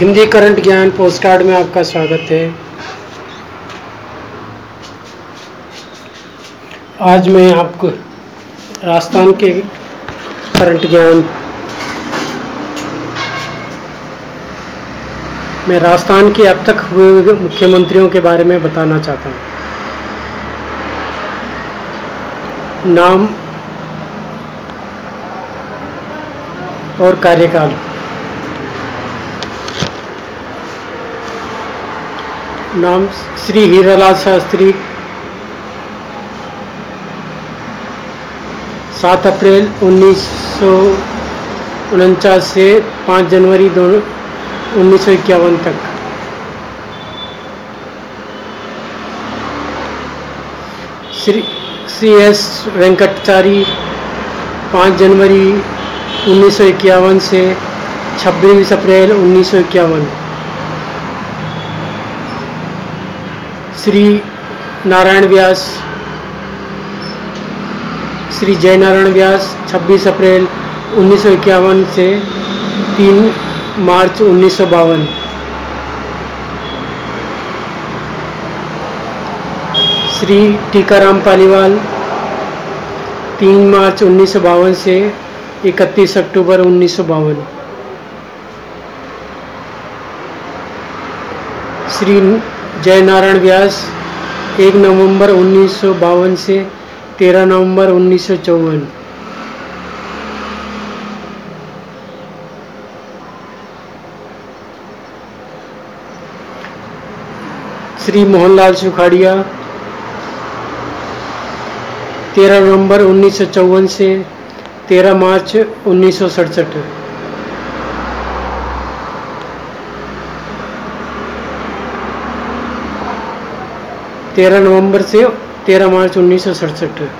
Hindi current ज्ञान postcard में आपका स्वागत है। आज मैं आपको राजस्थान के करंट ज्ञान में राजस्थान के अब तक हुए मुख्यमंत्रियों के बारे में बताना चाहता हूँ। नाम और कार्यकाल। नाम श्री हीरालाल शास्त्री 7 अप्रैल 1949 से 5 जनवरी 1951 तक। श्री सी एस वेंकटाचारी 5 जनवरी 1951 से 26 अप्रैल 1951। श्री नारायण व्यास श्री जयनारायण व्यास 26 अप्रैल 1951 से 3 मार्च 1952। श्री टीकाराम पालीवाल 3 मार्च 1952 से 31 अक्टूबर 1952। श्री जयनारायण व्यास 1 नवंबर 1952 से 13 नवंबर 1954। श्री मोहनलाल सुखाड़िया 13 नवंबर 1954 से 13 मार्च 1967। तेरह नवंबर से 13 मार्च 1967।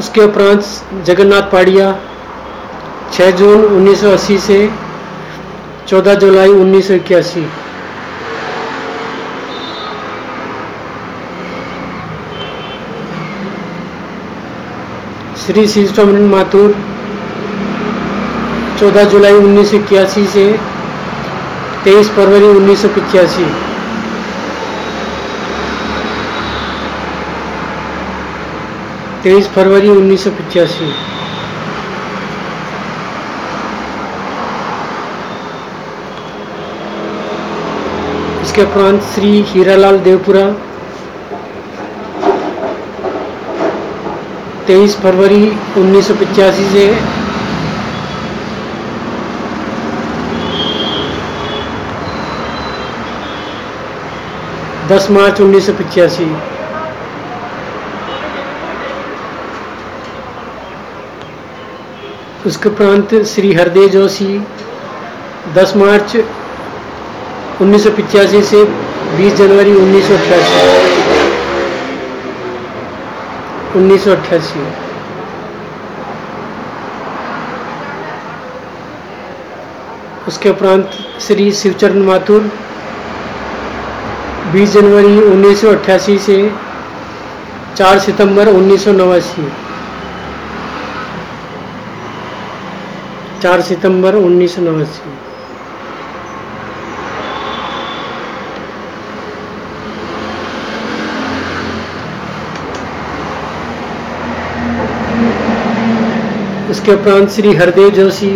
उसके उपरांत जगन्नाथ पहाड़िया 6 जून 1980 से 14 जुलाई 1981। श्री शिव चरण माथुर 14 जुलाई 1981 से 23 फरवरी 1985। 23 फरवरी 1985। इसके उपरांत श्री हीरालाल देवपुरा 23 फरवरी 1985 से 10 मार्च 1985। उसके उपरांत श्री हरदेव जोशी 10 मार्च 1985 से 20 जनवरी 1988। उसके उपरांत श्री शिव चरण माथुर 20 जनवरी 1988 से 4 सितंबर 1989। 4 सितंबर 1989। इसके उपरांत श्री हरदेव जोशी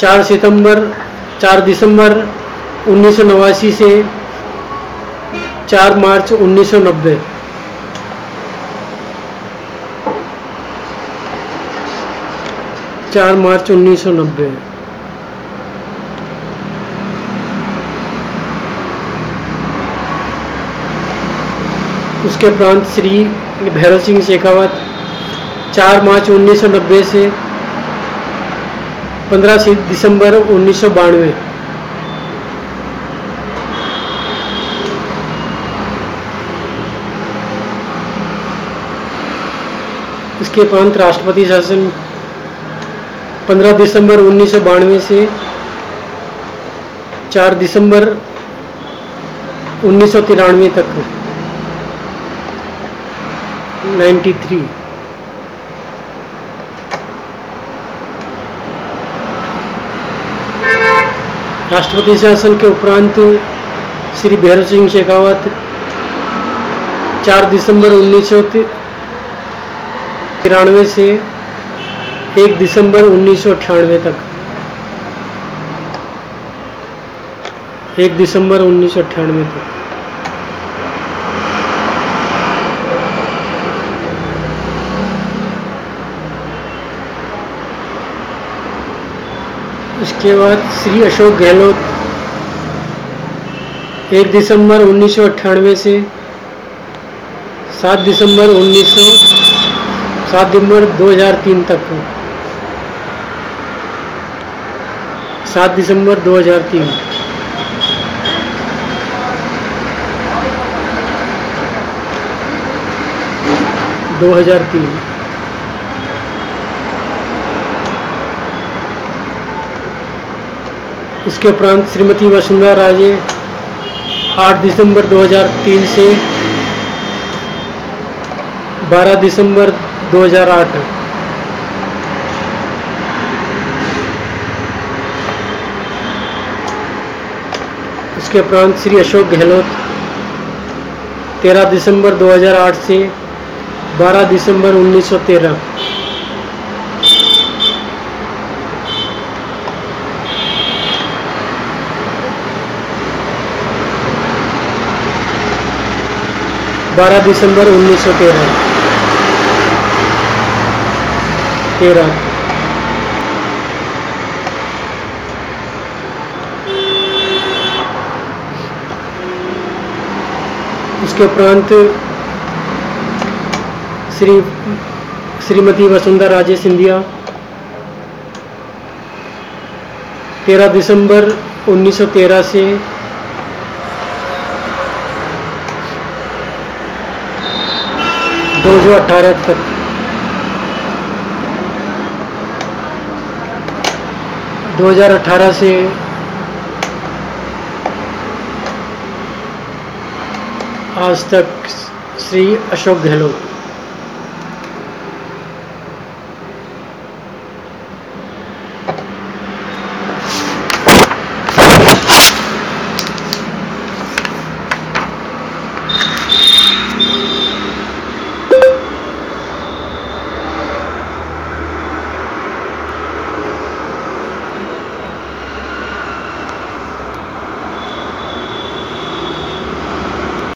4 दिसंबर 1989 से 4 मार्च 1990। उसके उपरांत श्री भैरों सिंह शेखावत 4 मार्च 1990 से 15 दिसंबर 1992। 15 राष्ट्रपति शासन 15 दिसंबर 1992 से 4 दिसंबर 1993 तक 93। राष्ट्रपति शासन के उपरांत श्री भैरों सिंह शेखावत 4 दिसंबर 1993 से 1 दिसंबर 1998 तक 1 दिसंबर 1998 तक। उसके बाद श्री अशोक गहलोत 1 दिसंबर 1998 से 7 दिसंबर 2003 तक 7 दिसंबर 2003। इसके उपरांत श्रीमती वसुंधरा राजे 8 दिसंबर 2003 से 12 दिसंबर 2008। उसके उपरांत श्री अशोक गहलोत 13 दिसंबर 2008 से 12 दिसंबर 1913। इसके उपरांत श्रीमती वसुंधरा राजे सिंधिया 13 दिसंबर 1913 से 2018 तक 2018 से 2018 तक श्री अशोक गहलोत।